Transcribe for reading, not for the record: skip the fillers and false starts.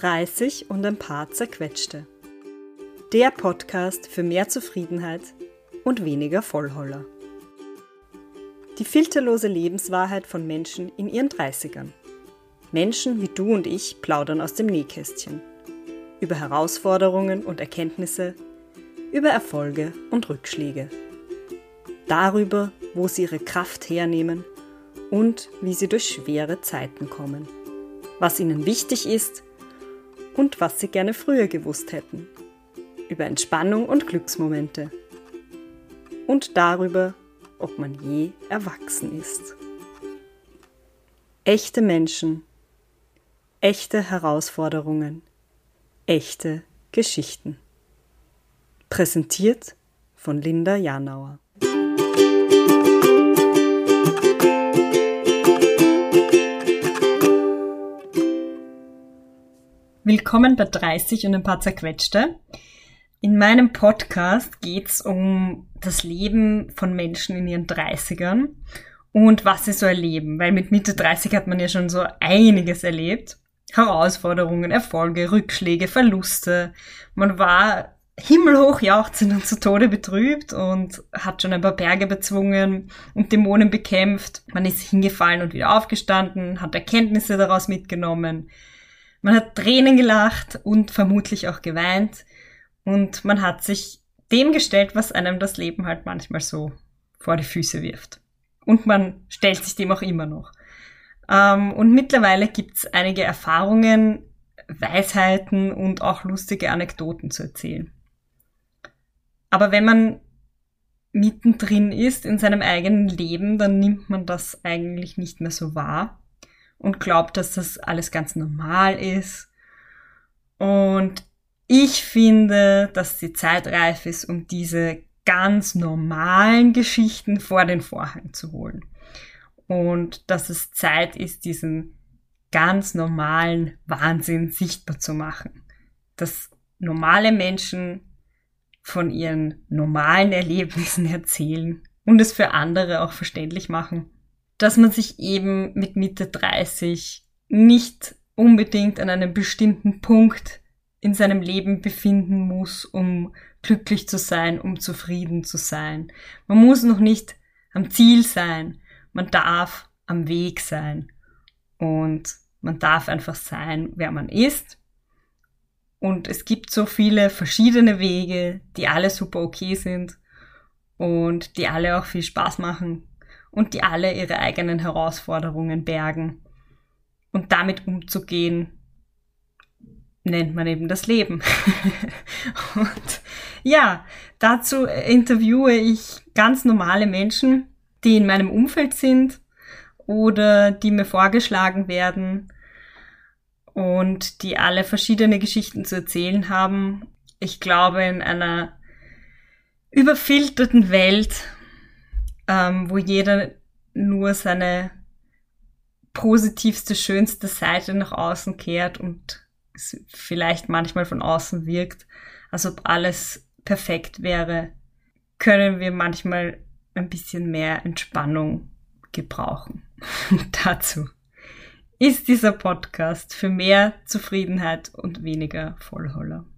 30 und ein paar Zerquetschte. Der Podcast für mehr Zufriedenheit und weniger Vollholler. Die filterlose Lebenswahrheit von Menschen in ihren 30ern. Menschen wie du und ich plaudern aus dem Nähkästchen. Über Herausforderungen und Erkenntnisse, über Erfolge und Rückschläge. Darüber, wo sie ihre Kraft hernehmen und wie sie durch schwere Zeiten kommen. Was ihnen wichtig ist und was sie gerne früher gewusst hätten. Über Entspannung und Glücksmomente. Und darüber, ob man je erwachsen ist. Echte Menschen, echte Herausforderungen, echte Geschichten. Präsentiert von Linda Janauer. Willkommen bei 30 und ein paar Zerquetschte. In meinem Podcast geht's um das Leben von Menschen in ihren 30ern und was sie so erleben, weil mit Mitte 30 hat man ja schon so einiges erlebt. Herausforderungen, Erfolge, Rückschläge, Verluste. Man war himmelhoch jauchzend und zu Tode betrübt und hat schon ein paar Berge bezwungen und Dämonen bekämpft. Man ist hingefallen und wieder aufgestanden, hat Erkenntnisse daraus mitgenommen. Man hat Tränen gelacht und vermutlich auch geweint. Und man hat sich dem gestellt, was einem das Leben halt manchmal so vor die Füße wirft. Und man stellt sich dem auch immer noch. Und mittlerweile gibt's einige Erfahrungen, Weisheiten und auch lustige Anekdoten zu erzählen. Aber wenn man mittendrin ist in seinem eigenen Leben, dann nimmt man das eigentlich nicht mehr so wahr und glaubt, dass das alles ganz normal ist. Und ich finde, dass die Zeit reif ist, um diese ganz normalen Geschichten vor den Vorhang zu holen. Und dass es Zeit ist, diesen ganz normalen Wahnsinn sichtbar zu machen. Dass normale Menschen von ihren normalen Erlebnissen erzählen und es für andere auch verständlich machen. Dass man sich eben mit Mitte 30 nicht unbedingt an einem bestimmten Punkt in seinem Leben befinden muss, um glücklich zu sein, um zufrieden zu sein. Man muss noch nicht am Ziel sein, man darf am Weg sein und man darf einfach sein, wer man ist. Und es gibt so viele verschiedene Wege, die alle super okay sind und die alle auch viel Spaß machen und die alle ihre eigenen Herausforderungen bergen. Und damit umzugehen, nennt man eben das Leben. Und ja, dazu interviewe ich ganz normale Menschen, die in meinem Umfeld sind oder die mir vorgeschlagen werden und die alle verschiedene Geschichten zu erzählen haben. Ich glaube, in einer überfilterten Welt, wo jeder nur seine positivste, schönste Seite nach außen kehrt und vielleicht manchmal von außen wirkt, als ob alles perfekt wäre, können wir manchmal ein bisschen mehr Entspannung gebrauchen. Dazu ist dieser Podcast für mehr Zufriedenheit und weniger Vollholler.